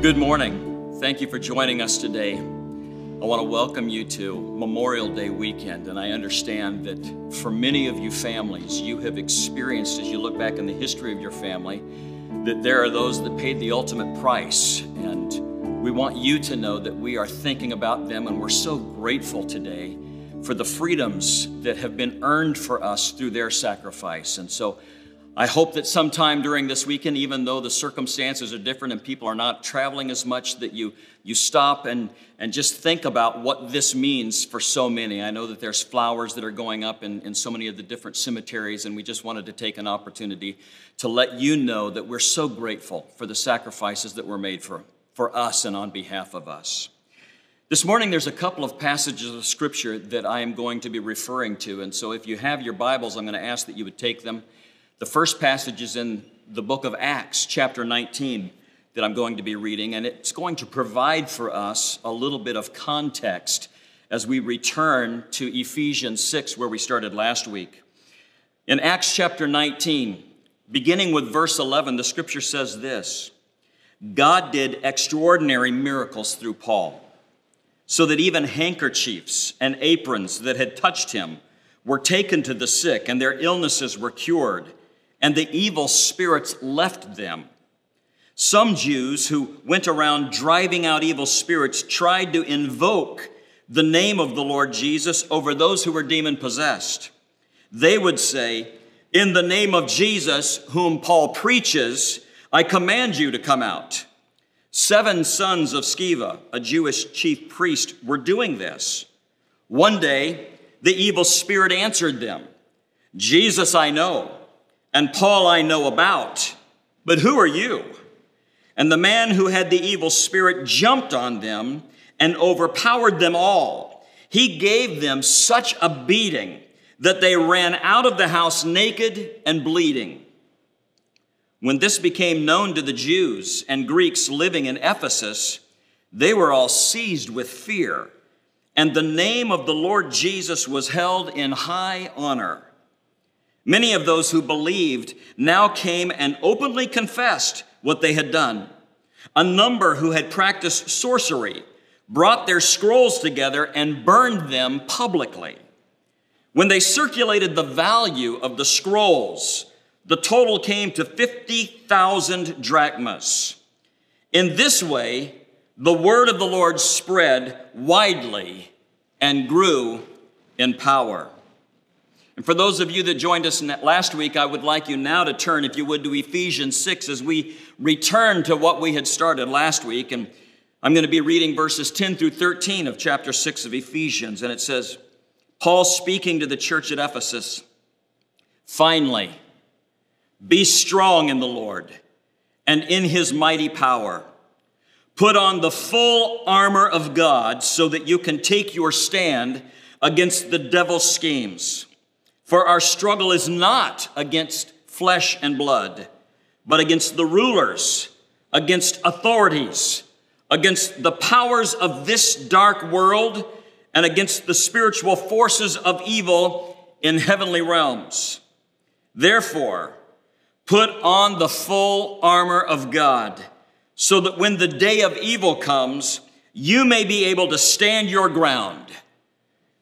Good morning. Thank you for joining us today. I want to welcome you to Memorial Day weekend, and I understand that for many of you families, you have experienced, as you look back in the history of your family, that there are those that paid the ultimate price, and we want you to know that we are thinking about them, and we're so grateful today for the freedoms that have been earned for us through their sacrifice. And so I hope that sometime during this weekend, even though the circumstances are different and people are not traveling as much, that you stop and just think about what this means for so many. I know that there's flowers that are going up in so many of the different cemeteries, and we just wanted to take an opportunity to let you know that we're so grateful for the sacrifices that were made for us and on behalf of us. This morning, there's a couple of passages of Scripture that I am going to be referring to, and so if you have your Bibles, I'm going to ask that you would take them. The first passage is in the book of Acts, chapter 19, that I'm going to be reading, and it's going to provide for us a little bit of context as we return to Ephesians 6, where we started last week. In Acts chapter 19, beginning with verse 11, the Scripture says this: God did extraordinary miracles through Paul, so that even handkerchiefs and aprons that had touched him were taken to the sick, and their illnesses were cured, and the evil spirits left them. Some Jews who went around driving out evil spirits tried to invoke the name of the Lord Jesus over those who were demon-possessed. They would say, "In the name of Jesus, whom Paul preaches, I command you to come out." 7 sons of Sceva, a Jewish chief priest, were doing this. One day, the evil spirit answered them, "Jesus I know, and Paul I know about, but who are you?" And the man who had the evil spirit jumped on them and overpowered them all. He gave them such a beating that they ran out of the house naked and bleeding. When this became known to the Jews and Greeks living in Ephesus, they were all seized with fear, and the name of the Lord Jesus was held in high honor. Many of those who believed now came and openly confessed what they had done. A number who had practiced sorcery brought their scrolls together and burned them publicly. When they circulated the value of the scrolls, the total came to 50,000 drachmas. In this way, the word of the Lord spread widely and grew in power. And for those of you that joined us last week, I would like you now to turn, if you would, to Ephesians 6 as we return to what we had started last week. And I'm going to be reading verses 10 through 13 of chapter 6 of Ephesians. And it says, Paul speaking to the church at Ephesus, "Finally, be strong in the Lord and in his mighty power. Put on the full armor of God so that you can take your stand against the devil's schemes. For our struggle is not against flesh and blood, but against the rulers, against authorities, against the powers of this dark world, and against the spiritual forces of evil in heavenly realms. Therefore, put on the full armor of God, so that when the day of evil comes, you may be able to stand your ground.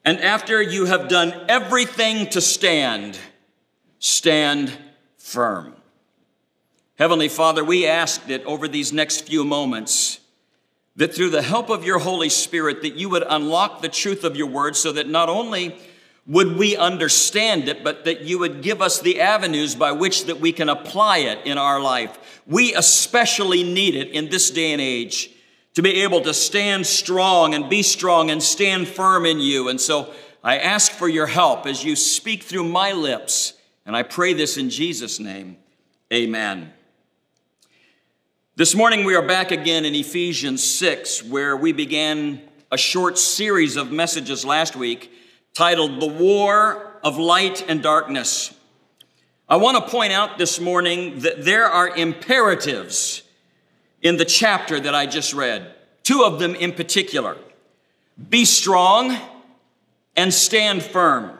And after you have done everything to stand, stand firm." Heavenly Father, we ask that over these next few moments, that through the help of your Holy Spirit, that you would unlock the truth of your word so that not only would we understand it, but that you would give us the avenues by which that we can apply it in our life. We especially need it in this day and age to be able to stand strong and be strong and stand firm in you. And so I ask for your help as you speak through my lips, and I pray this in Jesus' name, amen. This morning we are back again in Ephesians 6, where we began a short series of messages last week titled "The War of Light and Darkness." I want to point out this morning that there are imperatives in the chapter that I just read, two of them in particular: be strong and stand firm.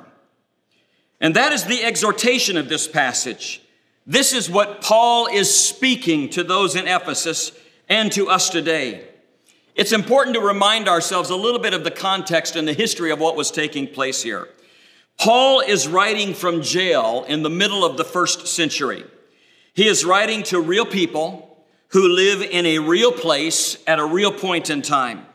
And that is the exhortation of this passage. This is what Paul is speaking to those in Ephesus and to us today. It's important to remind ourselves a little bit of the context and the history of what was taking place here. Paul is writing from jail in the middle of the first century. He is writing to real people who live in a real place at a real point in time.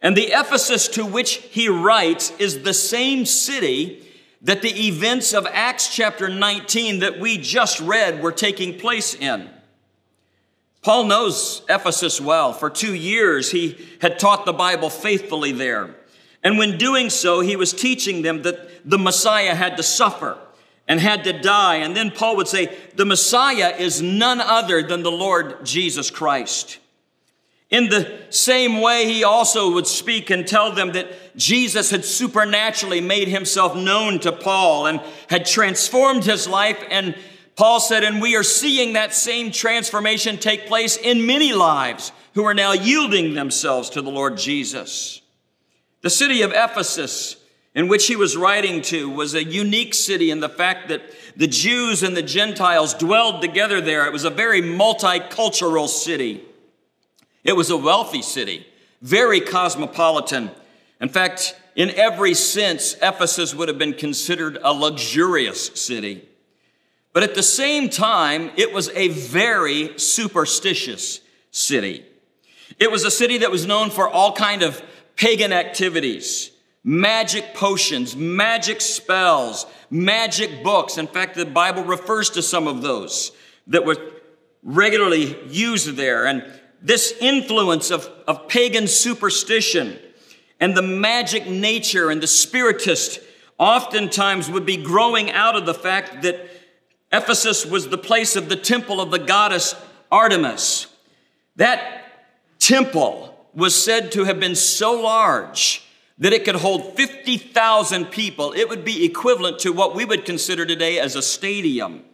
And the Ephesus to which he writes is the same city that the events of Acts chapter 19 that we just read were taking place in. Paul knows Ephesus well. For 2 years, he had taught the Bible faithfully there. And when doing so, he was teaching them that the Messiah had to suffer and had to die. And then Paul would say, the Messiah is none other than the Lord Jesus Christ. In the same way, he also would speak and tell them that Jesus had supernaturally made himself known to Paul and had transformed his life. And Paul said, and we are seeing that same transformation take place in many lives who are now yielding themselves to the Lord Jesus. The city of Ephesus, in which he was writing to, was a unique city in the fact that the Jews and the Gentiles dwelled together there. It was a very multicultural city. It was a wealthy city, very cosmopolitan. In fact, in every sense, Ephesus would have been considered a luxurious city. But at the same time, it was a very superstitious city. It was a city that was known for all kind of pagan activities, magic potions, magic spells, magic books. In fact, the Bible refers to some of those that were regularly used there. And this influence of pagan superstition and the magic nature and the spiritist oftentimes would be growing out of the fact that Ephesus was the place of the temple of the goddess Artemis. That temple was said to have been so large that it could hold 50,000 people. It would be equivalent to what we would consider today as a stadium.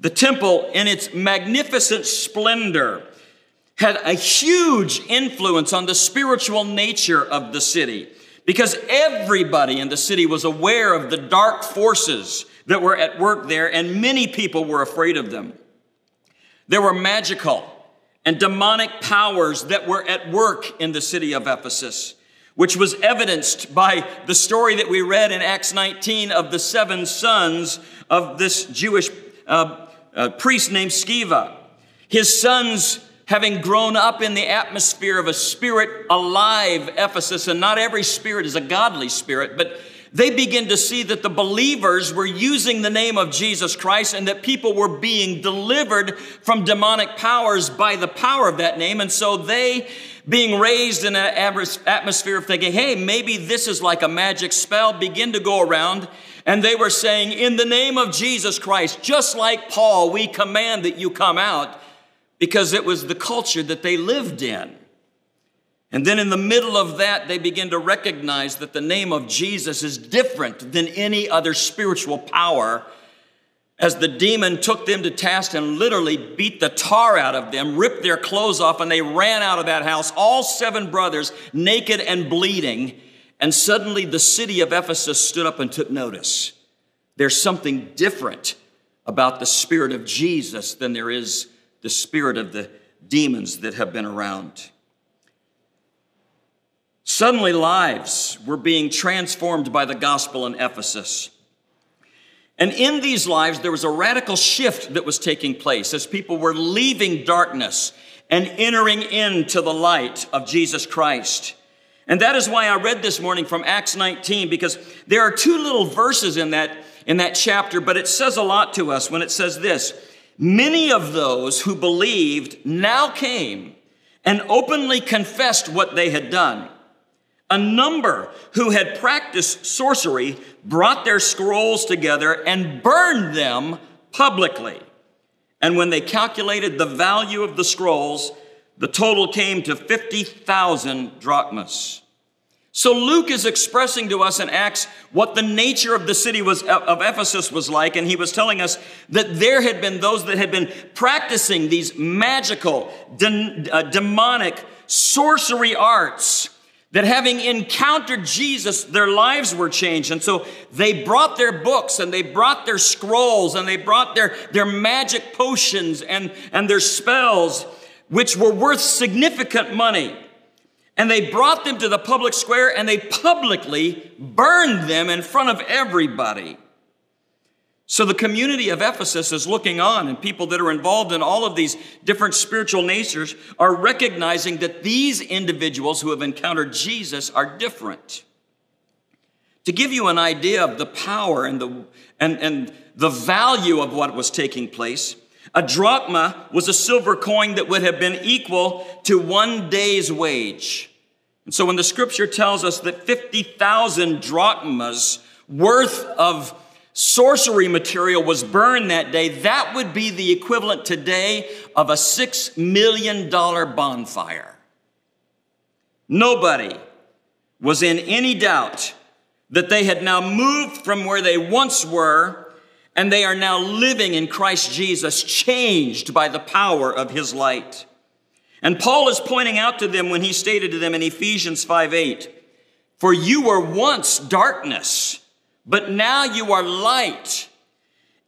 The temple, in its magnificent splendor, had a huge influence on the spiritual nature of the city because everybody in the city was aware of the dark forces that were at work there, and many people were afraid of them. There were magical and demonic powers that were at work in the city of Ephesus, which was evidenced by the story that we read in Acts 19 of the 7 sons of this Jewish priest named Sceva. His sons, having grown up in the atmosphere of a spirit-alive Ephesus, and not every spirit is a godly spirit, but they begin to see that the believers were using the name of Jesus Christ and that people were being delivered from demonic powers by the power of that name. And so they, being raised in an atmosphere of thinking, hey, maybe this is like a magic spell, begin to go around. And they were saying, in the name of Jesus Christ, just like Paul, we command that you come out. Because it was the culture that they lived in. And then in the middle of that, they begin to recognize that the name of Jesus is different than any other spiritual power, as the demon took them to task and literally beat the tar out of them, ripped their clothes off, and they ran out of that house, all 7 brothers, naked and bleeding. And suddenly the city of Ephesus stood up and took notice. There's something different about the spirit of Jesus than there is the spirit of the demons that have been around. Suddenly, lives were being transformed by the gospel in Ephesus. And in these lives, there was a radical shift that was taking place as people were leaving darkness and entering into the light of Jesus Christ. And that is why I read this morning from Acts 19, because there are 2 little verses in that chapter, but it says a lot to us when it says this: many of those who believed now came and openly confessed what they had done. A number who had practiced sorcery brought their scrolls together and burned them publicly. And when they calculated the value of the scrolls, the total came to 50,000 drachmas. So Luke is expressing to us in Acts what the nature of the city of Ephesus was like, and he was telling us that there had been those that had been practicing these magical, demonic sorcery arts, that having encountered Jesus, their lives were changed. And so they brought their books, and they brought their scrolls, and they brought their magic potions and their spells. which were worth significant money. And they brought them to the public square, and they publicly burned them in front of everybody. So the community of Ephesus is looking on, and people that are involved in all of these different spiritual natures are recognizing that these individuals who have encountered Jesus are different. To give you an idea of the power and the value of what was taking place, a drachma was a silver coin that would have been equal to one day's wage. And so when the scripture tells us that 50,000 drachmas worth of sorcery material was burned that day, that would be the equivalent today of a $6 million bonfire. Nobody was in any doubt that they had now moved from where they once were, and they are now living in Christ Jesus, changed by the power of his light. And Paul is pointing out to them when he stated to them in Ephesians 5:8, "For you were once darkness, but now you are light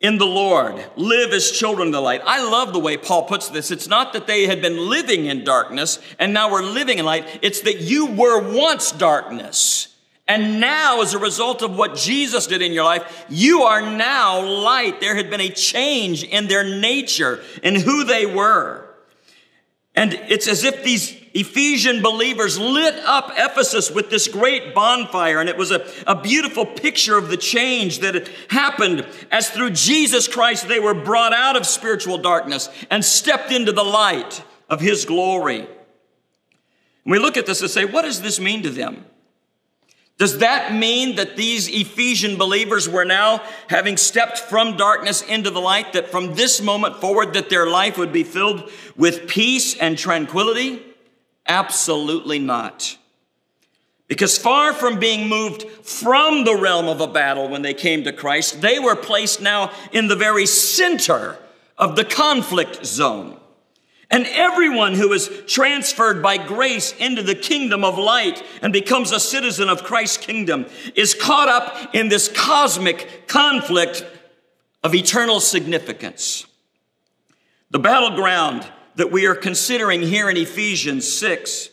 in the Lord. Live as children of the light." I love the way Paul puts this. It's not that they had been living in darkness and now we're living in light. It's that you were once darkness. And now, as a result of what Jesus did in your life, you are now light. There had been a change in their nature, in who they were. And it's as if these Ephesian believers lit up Ephesus with this great bonfire, and it was a beautiful picture of the change that had happened as through Jesus Christ they were brought out of spiritual darkness and stepped into the light of his glory. And we look at this and say, what does this mean to them? Does that mean that these Ephesian believers were now, having stepped from darkness into the light, that from this moment forward that their life would be filled with peace and tranquility? Absolutely not. Because far from being moved from the realm of a battle when they came to Christ, they were placed now in the very center of the conflict zone. And everyone who is transferred by grace into the kingdom of light and becomes a citizen of Christ's kingdom is caught up in this cosmic conflict of eternal significance. The battleground that we are considering here in Ephesians 6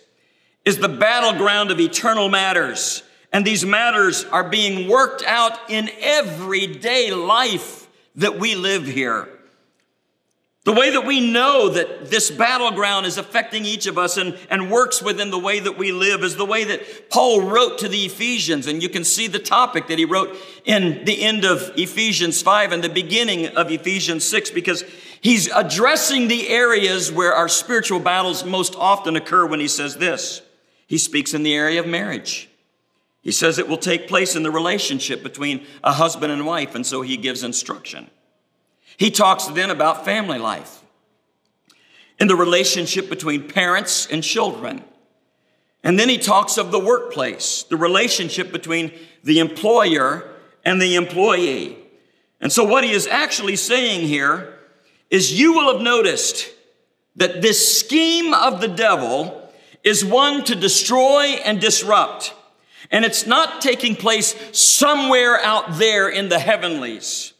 is the battleground of eternal matters. And these matters are being worked out in everyday life that we live here. The way that we know that this battleground is affecting each of us and works within the way that we live is the way that Paul wrote to the Ephesians. And you can see the topic that he wrote in the end of Ephesians 5 and the beginning of Ephesians 6, because he's addressing the areas where our spiritual battles most often occur when he says this. He speaks in the area of marriage. He says it will take place in the relationship between a husband and wife, and so he gives instruction. He talks then about family life and the relationship between parents and children. And then he talks of the workplace, the relationship between the employer and the employee. And so what he is actually saying here is you will have noticed that this scheme of the devil is one to destroy and disrupt. And it's not taking place somewhere out there in the heavenlies,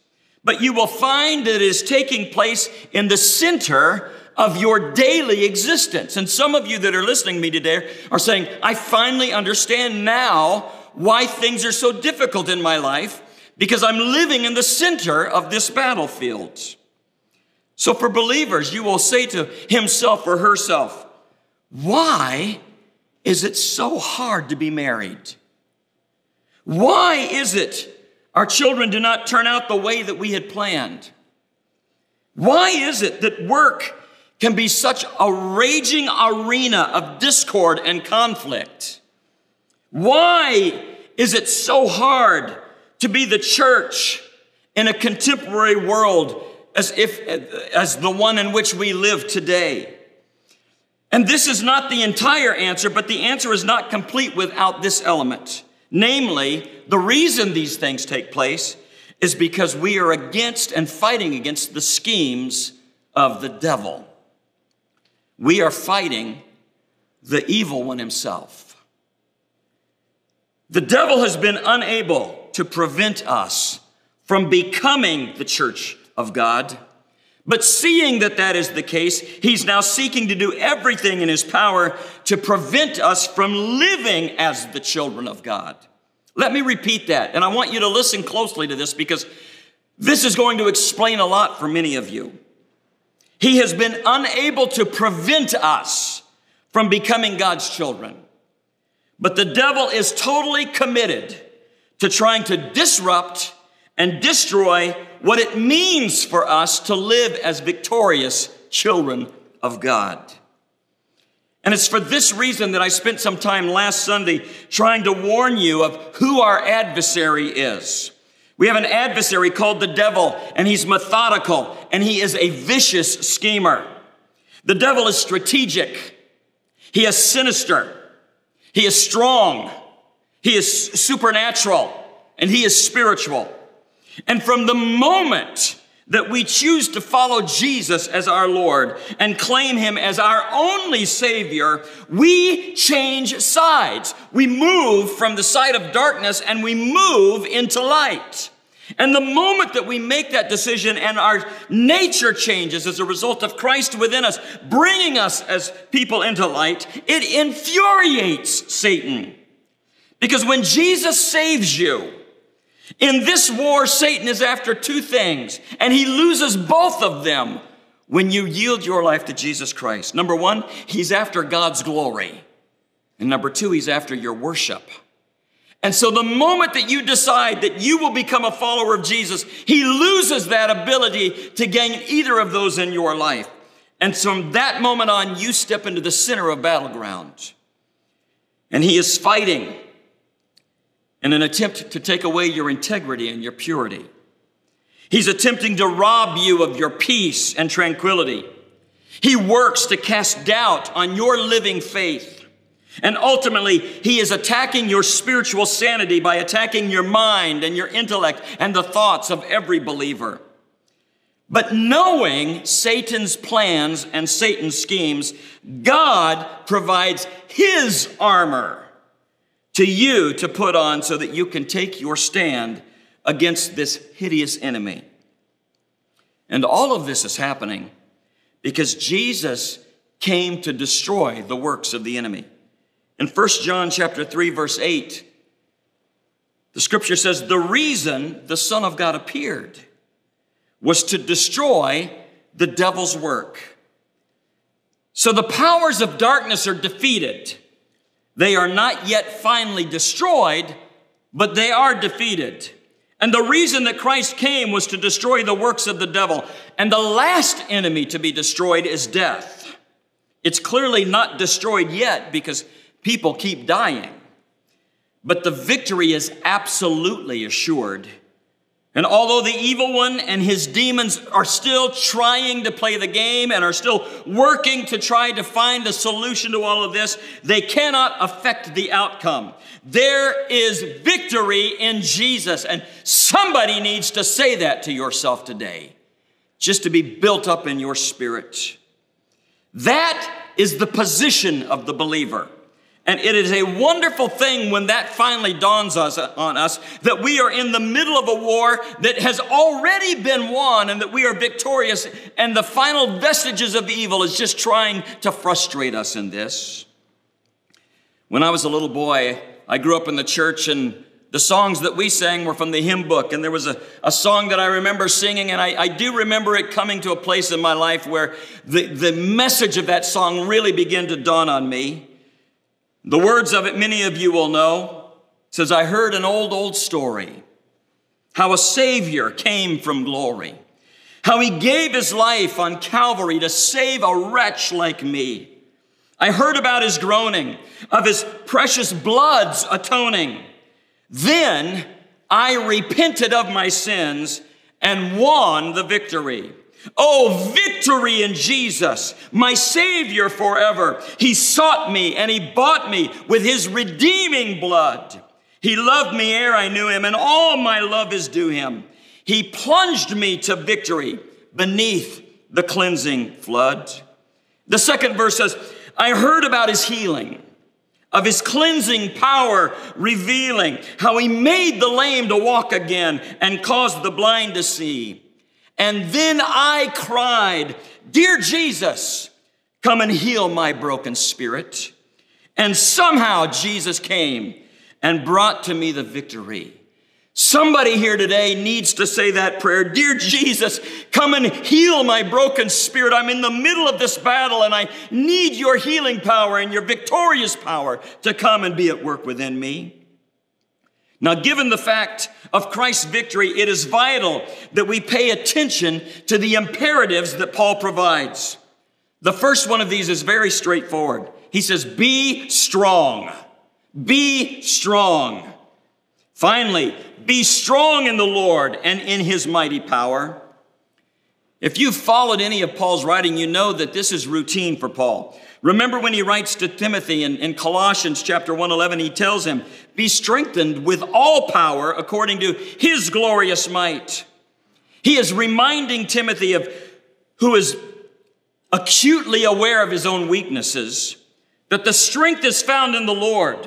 but you will find that it is taking place in the center of your daily existence. And some of you that are listening to me today are saying, I finally understand now why things are so difficult in my life, because I'm living in the center of this battlefield. So for believers, you will say to himself or herself, why is it so hard to be married? Why is it our children do not turn out the way that we had planned? Why is it that work can be such a raging arena of discord and conflict? Why is it so hard to be the church in a contemporary world as the one in which we live today? And this is not the entire answer, but the answer is not complete without this element. Namely, the reason these things take place is because we are against and fighting against the schemes of the devil. We are fighting the evil one himself. The devil has been unable to prevent us from becoming the church of God, But seeing that that is the case, he's now seeking to do everything in his power to prevent us from living as the children of God. Let me repeat that, and I want you to listen closely to this because this is going to explain a lot for many of you. He has been unable to prevent us from becoming God's children. But the devil is totally committed to trying to disrupt and destroy what it means for us to live as victorious children of God. And it's for this reason that I spent some time last Sunday trying to warn you of who our adversary is. We have an adversary called the devil, and he's methodical, and he is a vicious schemer. The devil is strategic. He is sinister. He is strong. He is supernatural, and he is spiritual. And from the moment that we choose to follow Jesus as our Lord and claim him as our only Savior, we change sides. We move from the side of darkness and we move into light. And the moment that we make that decision and our nature changes as a result of Christ within us, bringing us as people into light, it infuriates Satan. Because when Jesus saves you, in this war, Satan is after two things, and he loses both of them when you yield your life to Jesus Christ. Number one, he's after God's glory. And number two, he's after your worship. And so the moment that you decide that you will become a follower of Jesus, he loses that ability to gain either of those in your life. And so from that moment on, you step into the center of battleground. And he is fighting in an attempt to take away your integrity and your purity. He's attempting to rob you of your peace and tranquility. He works to cast doubt on your living faith. And ultimately, he is attacking your spiritual sanity by attacking your mind and your intellect and the thoughts of every believer. But knowing Satan's plans and Satan's schemes, God provides his armor to you to put on so that you can take your stand against this hideous enemy. And all of this is happening because Jesus came to destroy the works of the enemy. In 1 John chapter 3, verse 8, the scripture says, the reason the Son of God appeared was to destroy the devil's work. So the powers of darkness are defeated. They are not yet finally destroyed, but they are defeated. And the reason that Christ came was to destroy the works of the devil. And the last enemy to be destroyed is death. It's clearly not destroyed yet because people keep dying. But the victory is absolutely assured. And although the evil one and his demons are still trying to play the game and are still working to try to find a solution to all of this, they cannot affect the outcome. There is victory in Jesus. And somebody needs to say that to yourself today, just to be built up in your spirit. That is the position of the believer. And it is a wonderful thing when that finally dawns on us that we are in the middle of a war that has already been won and that we are victorious, and the final vestiges of evil is just trying to frustrate us in this. When I was a little boy, I grew up in the church, and the songs that we sang were from the hymn book, and there was a song that I remember singing, and I do remember it coming to a place in my life where the message of that song really began to dawn on me. The words of it, many of you will know. It says, I heard an old story, how a Savior came from glory, how he gave his life on Calvary to save a wretch like me. I heard about his groaning, of his precious blood's atoning. Then I repented of my sins and won the victory. Oh, victory in Jesus, my Savior forever. He sought me and he bought me with his redeeming blood. He loved me ere I knew him, and all my love is due him. He plunged me to victory beneath the cleansing flood. The second verse says, I heard about his healing, of his cleansing power revealing, how he made the lame to walk again and caused the blind to see. And then I cried, "Dear Jesus, come and heal my broken spirit." And somehow Jesus came and brought to me the victory. Somebody here today needs to say that prayer. Dear Jesus, come and heal my broken spirit. I'm in the middle of this battle and I need your healing power and your victorious power to come and be at work within me. Now, given the fact of Christ's victory, it is vital that we pay attention to the imperatives that Paul provides. The first one of these is very straightforward. He says, be strong. Be strong. Finally, be strong in the Lord and in his mighty power. If you've followed any of Paul's writing, you know that this is routine for Paul. Remember when he writes to Timothy in Colossians chapter 1:11, he tells him, be strengthened with all power according to his glorious might. He is reminding Timothy of who is acutely aware of his own weaknesses, that the strength is found in the Lord.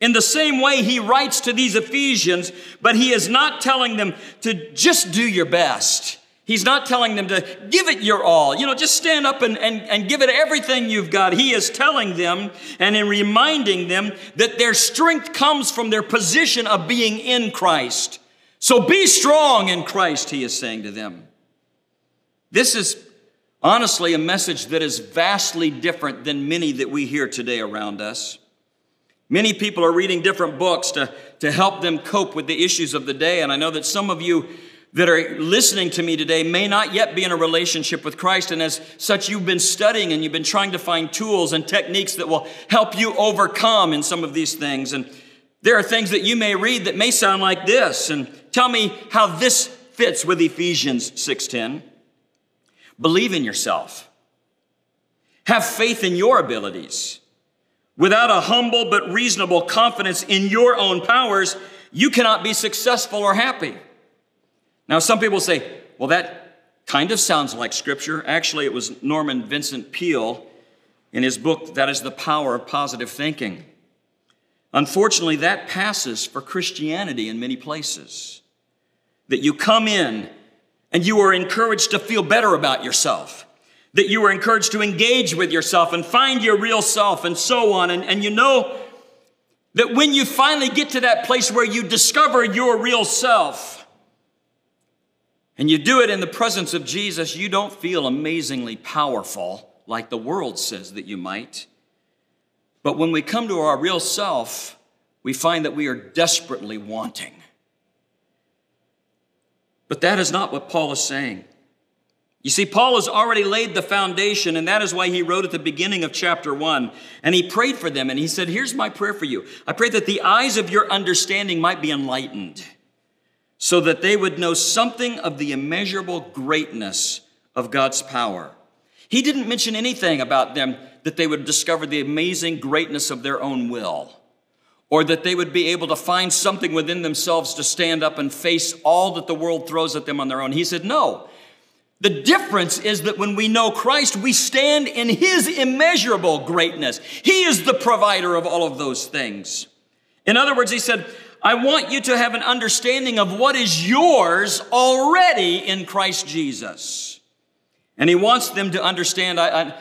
In the same way, he writes to these Ephesians, but he is not telling them to just do your best. He's not telling them to give it your all. You know, just stand up and give it everything you've got. He is telling them and in reminding them that their strength comes from their position of being in Christ. So be strong in Christ, he is saying to them. This is honestly a message that is vastly different than many that we hear today around us. Many people are reading different books to help them cope with the issues of the day. And I know that some of you that are listening to me today may not yet be in a relationship with Christ. And as such, you've been studying and you've been trying to find tools and techniques that will help you overcome in some of these things. And there are things that you may read that may sound like this. And tell me how this fits with Ephesians 6:10. Believe in yourself. Have faith in your abilities. Without a humble but reasonable confidence in your own powers, you cannot be successful or happy. Now, some people say, well, that kind of sounds like Scripture. Actually, it was Norman Vincent Peale in his book, That is the Power of Positive Thinking. Unfortunately, that passes for Christianity in many places, that you come in and you are encouraged to feel better about yourself, that you were encouraged to engage with yourself and find your real self and so on. And you know that when you finally get to that place where you discover your real self and you do it in the presence of Jesus, you don't feel amazingly powerful like the world says that you might. But when we come to our real self, we find that we are desperately wanting. But that is not what Paul is saying. You see, Paul has already laid the foundation, and that is why he wrote at the beginning of chapter 1, and he prayed for them, and he said, here's my prayer for you. I pray that the eyes of your understanding might be enlightened, so that they would know something of the immeasurable greatness of God's power. He didn't mention anything about them that they would discover the amazing greatness of their own will, or that they would be able to find something within themselves to stand up and face all that the world throws at them on their own. He said, no. The difference is that when we know Christ, we stand in his immeasurable greatness. He is the provider of all of those things. In other words, he said, I want you to have an understanding of what is yours already in Christ Jesus. And he wants them to understand, I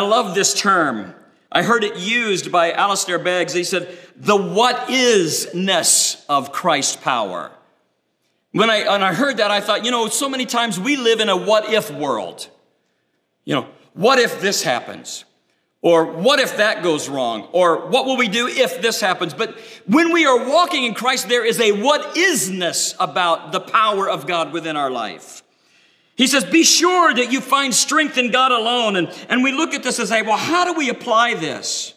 love this term. I heard it used by Alistair Begg. He said, the what is-ness of Christ's power. When I heard that, I thought, you know, so many times we live in a what-if world. You know, what if this happens? Or what if that goes wrong? Or what will we do if this happens? But when we are walking in Christ, there is a what-is-ness about the power of God within our life. He says, be sure that you find strength in God alone. And we look at this and say, well, how do we apply this?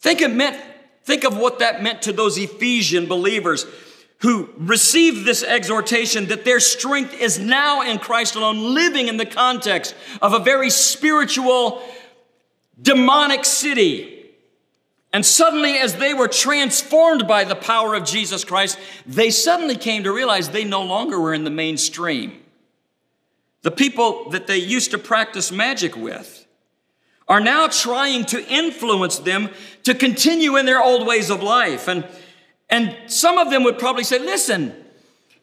Think of what that meant to those Ephesian believers who received this exhortation that their strength is now in Christ alone, living in the context of a very spiritual, demonic city. And suddenly, as they were transformed by the power of Jesus Christ, they suddenly came to realize they no longer were in the mainstream. The people that they used to practice magic with are now trying to influence them to continue in their old ways of life. And some of them would probably say, listen,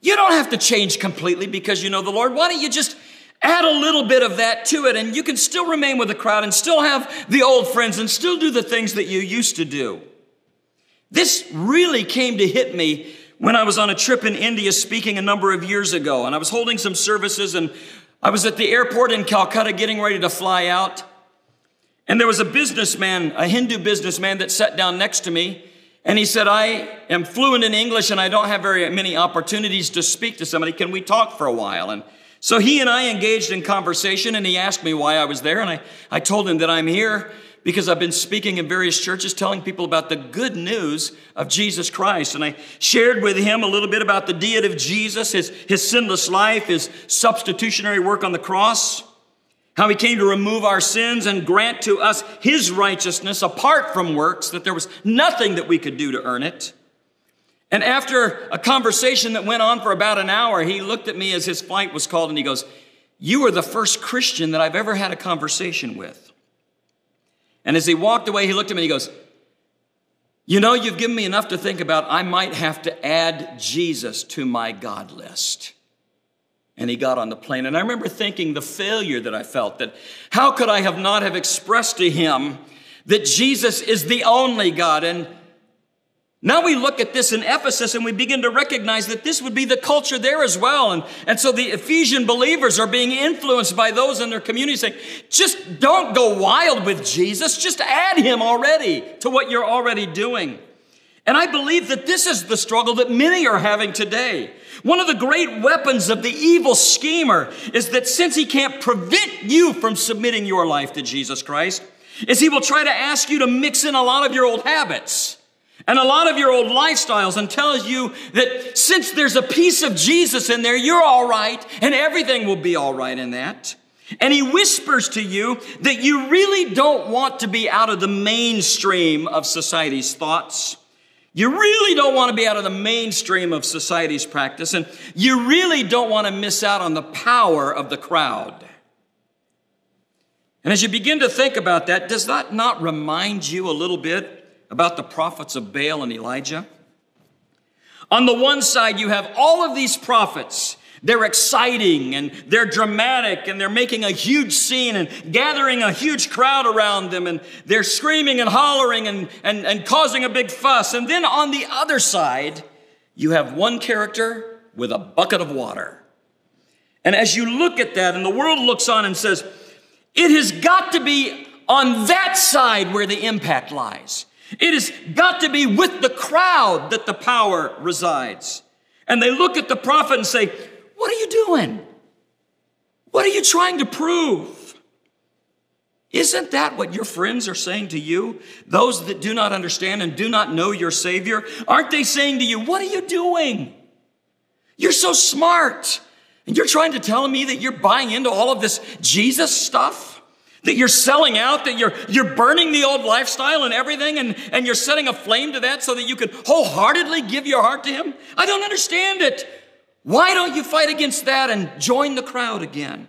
You don't have to change completely because you know the Lord. Why don't you just add a little bit of that to it, and you can still remain with the crowd and still have the old friends and still do the things that you used to do. This really came to hit me when I was on a trip in India speaking a number of years ago, and I was holding some services, and I was at the airport in Calcutta getting ready to fly out, and there was a businessman, a Hindu businessman, that sat down next to me, and he said, I am fluent in English, and I don't have very many opportunities to speak to somebody. Can we talk for a while? And so he and I engaged in conversation, and he asked me why I was there, and I told him that I'm here because I've been speaking in various churches telling people about the good news of Jesus Christ. And I shared with him a little bit about the deity of Jesus, his sinless life, his substitutionary work on the cross, how he came to remove our sins and grant to us his righteousness apart from works, that there was nothing that we could do to earn it. And after a conversation that went on for about an hour, he looked at me as his flight was called, and he goes, "You are the first Christian that I've ever had a conversation with." And as he walked away, he looked at me and he goes, "You know, you've given me enough to think about. I might have to add Jesus to my God list." And he got on the plane. And I remember thinking the failure that I felt, that how could I have not have expressed to him that Jesus is the only God? And now we look at this in Ephesus and we begin to recognize that this would be the culture there as well. And so the Ephesian believers are being influenced by those in their community saying, just don't go wild with Jesus. Just add him already to what you're already doing. And I believe that this is the struggle that many are having today. One of the great weapons of the evil schemer is that since he can't prevent you from submitting your life to Jesus Christ, is he will try to ask you to mix in a lot of your old habits and a lot of your old lifestyles and tells you that since there's a piece of Jesus in there, you're all right and everything will be all right in that. And he whispers to you that you really don't want to be out of the mainstream of society's thoughts. You really don't want to be out of the mainstream of society's practice, and you really don't want to miss out on the power of the crowd. And as you begin to think about that, does that not remind you a little bit about the prophets of Baal and Elijah? On the one side, you have all of these prophets. They're exciting and they're dramatic and they're making a huge scene and gathering a huge crowd around them, and they're screaming and hollering and causing a big fuss. And then on the other side, you have one character with a bucket of water. And as you look at that and the world looks on and says, it has got to be on that side where the impact lies. It has got to be with the crowd that the power resides. And they look at the prophet and say, what are you doing? What are you trying to prove? Isn't that what your friends are saying to you? Those that do not understand and do not know your Savior, aren't they saying to you, what are you doing? You're so smart, and you're trying to tell me that you're buying into all of this Jesus stuff? That you're selling out, that you're burning the old lifestyle and everything, and you're setting a flame to that so that you can wholeheartedly give your heart to him? I don't understand it. Why don't you fight against that and join the crowd again?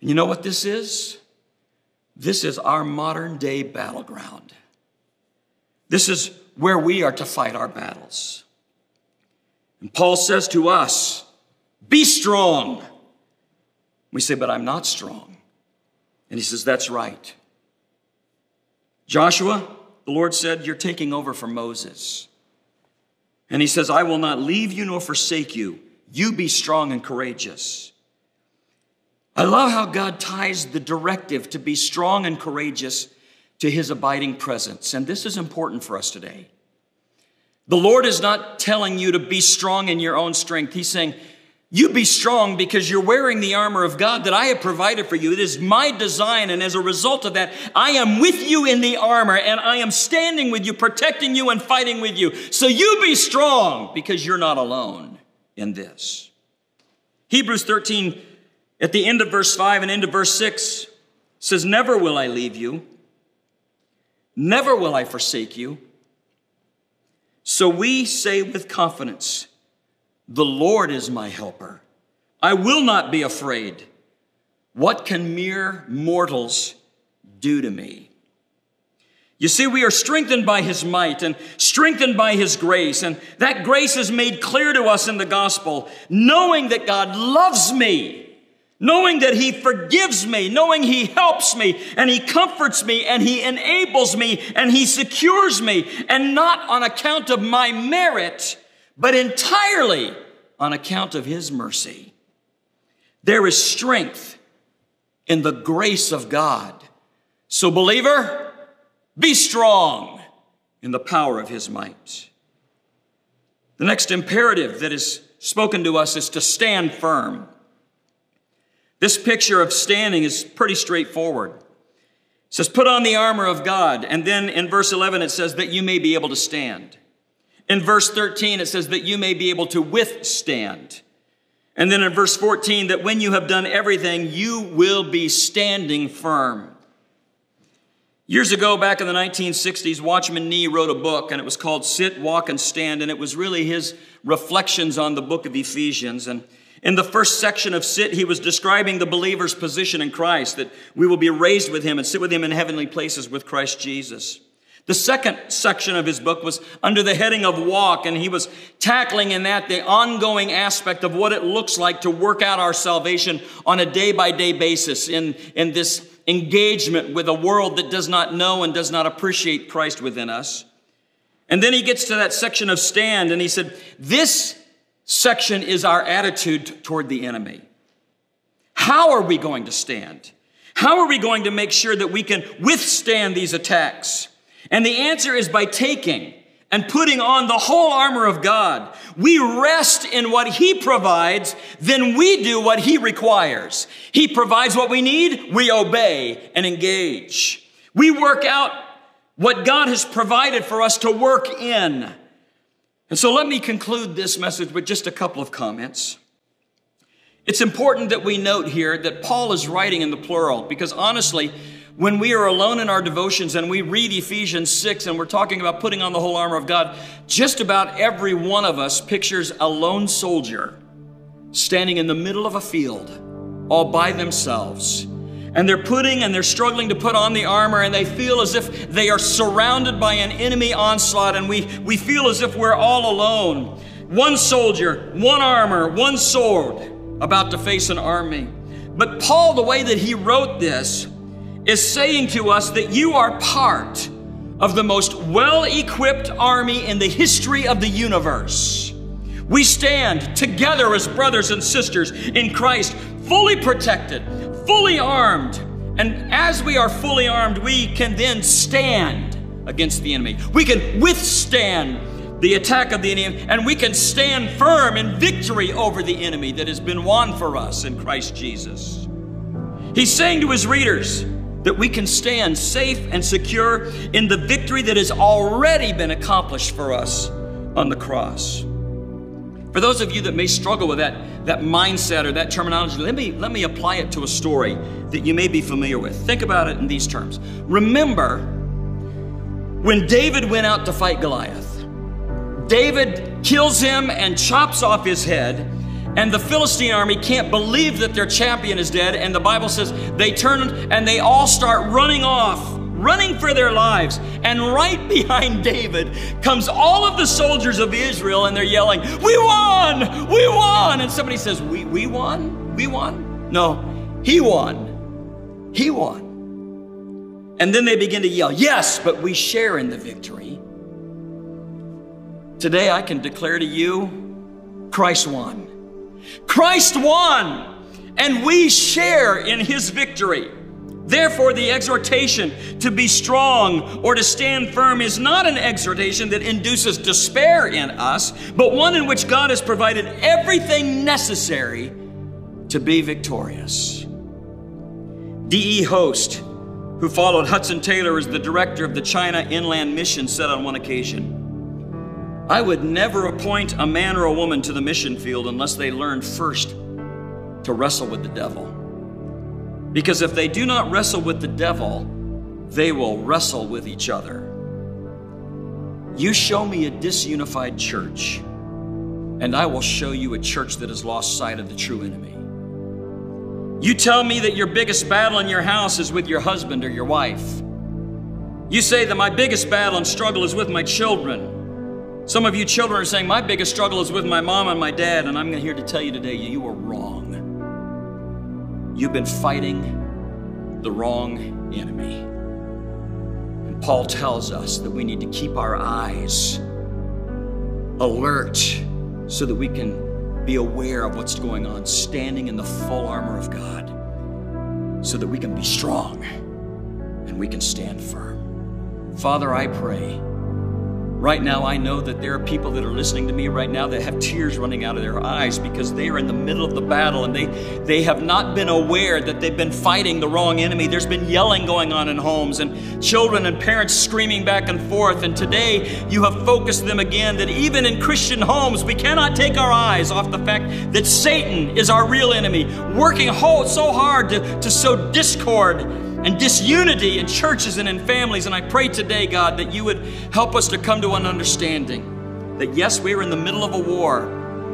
And you know what this is? This is our modern day battleground. This is where we are to fight our battles. And Paul says to us, be strong. We say, but I'm not strong. And he says, that's right. Joshua, the Lord said, you're taking over for Moses. And he says, I will not leave you nor forsake you. You be strong and courageous. I love how God ties the directive to be strong and courageous to his abiding presence. And this is important for us today. The Lord is not telling you to be strong in your own strength. He's saying, you be strong because you're wearing the armor of God that I have provided for you. It is my design, and as a result of that, I am with you in the armor, and I am standing with you, protecting you, and fighting with you. So you be strong because you're not alone in this. Hebrews 13, at the end of verse 5 and end of verse 6, says, never will I leave you. Never will I forsake you. So we say with confidence, the Lord is my helper. I will not be afraid. What can mere mortals do to me? You see, we are strengthened by his might and strengthened by his grace. And that grace is made clear to us in the gospel, knowing that God loves me, knowing that he forgives me, knowing he helps me and he comforts me and he enables me and he secures me, and not on account of my merit, but entirely on account of his mercy. There is strength in the grace of God. So believer, be strong in the power of his might. The next imperative that is spoken to us is to stand firm. This picture of standing is pretty straightforward. It says, put on the armor of God. And then in verse 11, it says that you may be able to stand. In verse 13, it says that you may be able to withstand. And then in verse 14, that when you have done everything, you will be standing firm. Years ago, back in the 1960s, Watchman Nee wrote a book, and it was called Sit, Walk, and Stand, and it was really his reflections on the book of Ephesians. And in the first section of Sit, he was describing the believer's position in Christ, that we will be raised with him and sit with him in heavenly places with Christ Jesus. The second section of his book was under the heading of Walk, and he was tackling in that the ongoing aspect of what it looks like to work out our salvation on a day-by-day basis in this engagement with a world that does not know and does not appreciate Christ within us. And then he gets to that section of stand, and he said, this section is our attitude toward the enemy. How are we going to stand? How are we going to make sure that we can withstand these attacks? And the answer is by taking and putting on the whole armor of God. We rest in what he provides, then we do what he requires. He provides what we need, we obey and engage. We work out what God has provided for us to work in. And so let me conclude this message with just a couple of comments. It's important that we note here that Paul is writing in the plural, because honestly, when we are alone in our devotions and we read Ephesians 6 and we're talking about putting on the whole armor of God, just about every one of us pictures a lone soldier standing in the middle of a field all by themselves. And they're putting and they're struggling to put on the armor, and they feel as if they are surrounded by an enemy onslaught, and we feel as if we're all alone. One soldier, one armor, one sword, about to face an army. But Paul, the way that he wrote this, is saying to us that you are part of the most well-equipped army in the history of the universe. We stand together as brothers and sisters in Christ, fully protected, fully armed. And as we are fully armed, we can then stand against the enemy. We can withstand the attack of the enemy, and we can stand firm in victory over the enemy that has been won for us in Christ Jesus. He's saying to his readers that we can stand safe and secure in the victory that has already been accomplished for us on the cross. For those of you that may struggle with that mindset or that terminology, let me apply it to a story that you may be familiar with. Think about it in these terms. Remember when David went out to fight Goliath. David kills him and chops off his head, and the Philistine army can't believe that their champion is dead. And the Bible says they turn and they all start running off, running for their lives. And right behind David comes all of the soldiers of Israel, and they're yelling, "We won! We won!" And somebody says, we won? We won? No, he won. He won. And then they begin to yell, "Yes, but we share in the victory." Today I can declare to you, Christ won. Christ won, and we share in his victory. Therefore, the exhortation to be strong or to stand firm is not an exhortation that induces despair in us, but one in which God has provided everything necessary to be victorious. D.E. Host, who followed Hudson Taylor as the director of the China Inland Mission, said on one occasion, "I would never appoint a man or a woman to the mission field unless they learned first to wrestle with the devil. Because if they do not wrestle with the devil, they will wrestle with each other." You show me a disunified church, and I will show you a church that has lost sight of the true enemy. You tell me that your biggest battle in your house is with your husband or your wife, You say that my biggest battle and struggle is with my children. Some of you children are saying, my biggest struggle is with my mom and my dad, and I'm here to tell you today, you are wrong. You've been fighting the wrong enemy. And Paul tells us that we need to keep our eyes alert so that we can be aware of what's going on, standing in the full armor of God, so that we can be strong and we can stand firm. Father, I pray, right now I know that there are people that are listening to me right now that have tears running out of their eyes because they are in the middle of the battle and they have not been aware that they've been fighting the wrong enemy. There's been yelling going on in homes and children and parents screaming back and forth. And today you have focused them again that even in Christian homes, we cannot take our eyes off the fact that Satan is our real enemy, working so hard to sow discord and disunity in churches and in families. And I pray today, God, that you would help us to come to an understanding that yes, we are in the middle of a war,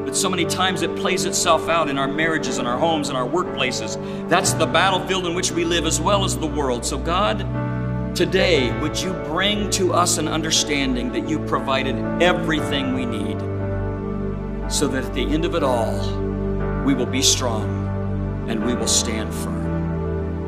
but so many times it plays itself out in our marriages, in our homes, in our workplaces. That's the battlefield in which we live as well as the world. So God, today, would you bring to us an understanding that you provided everything we need so that at the end of it all, we will be strong and we will stand firm.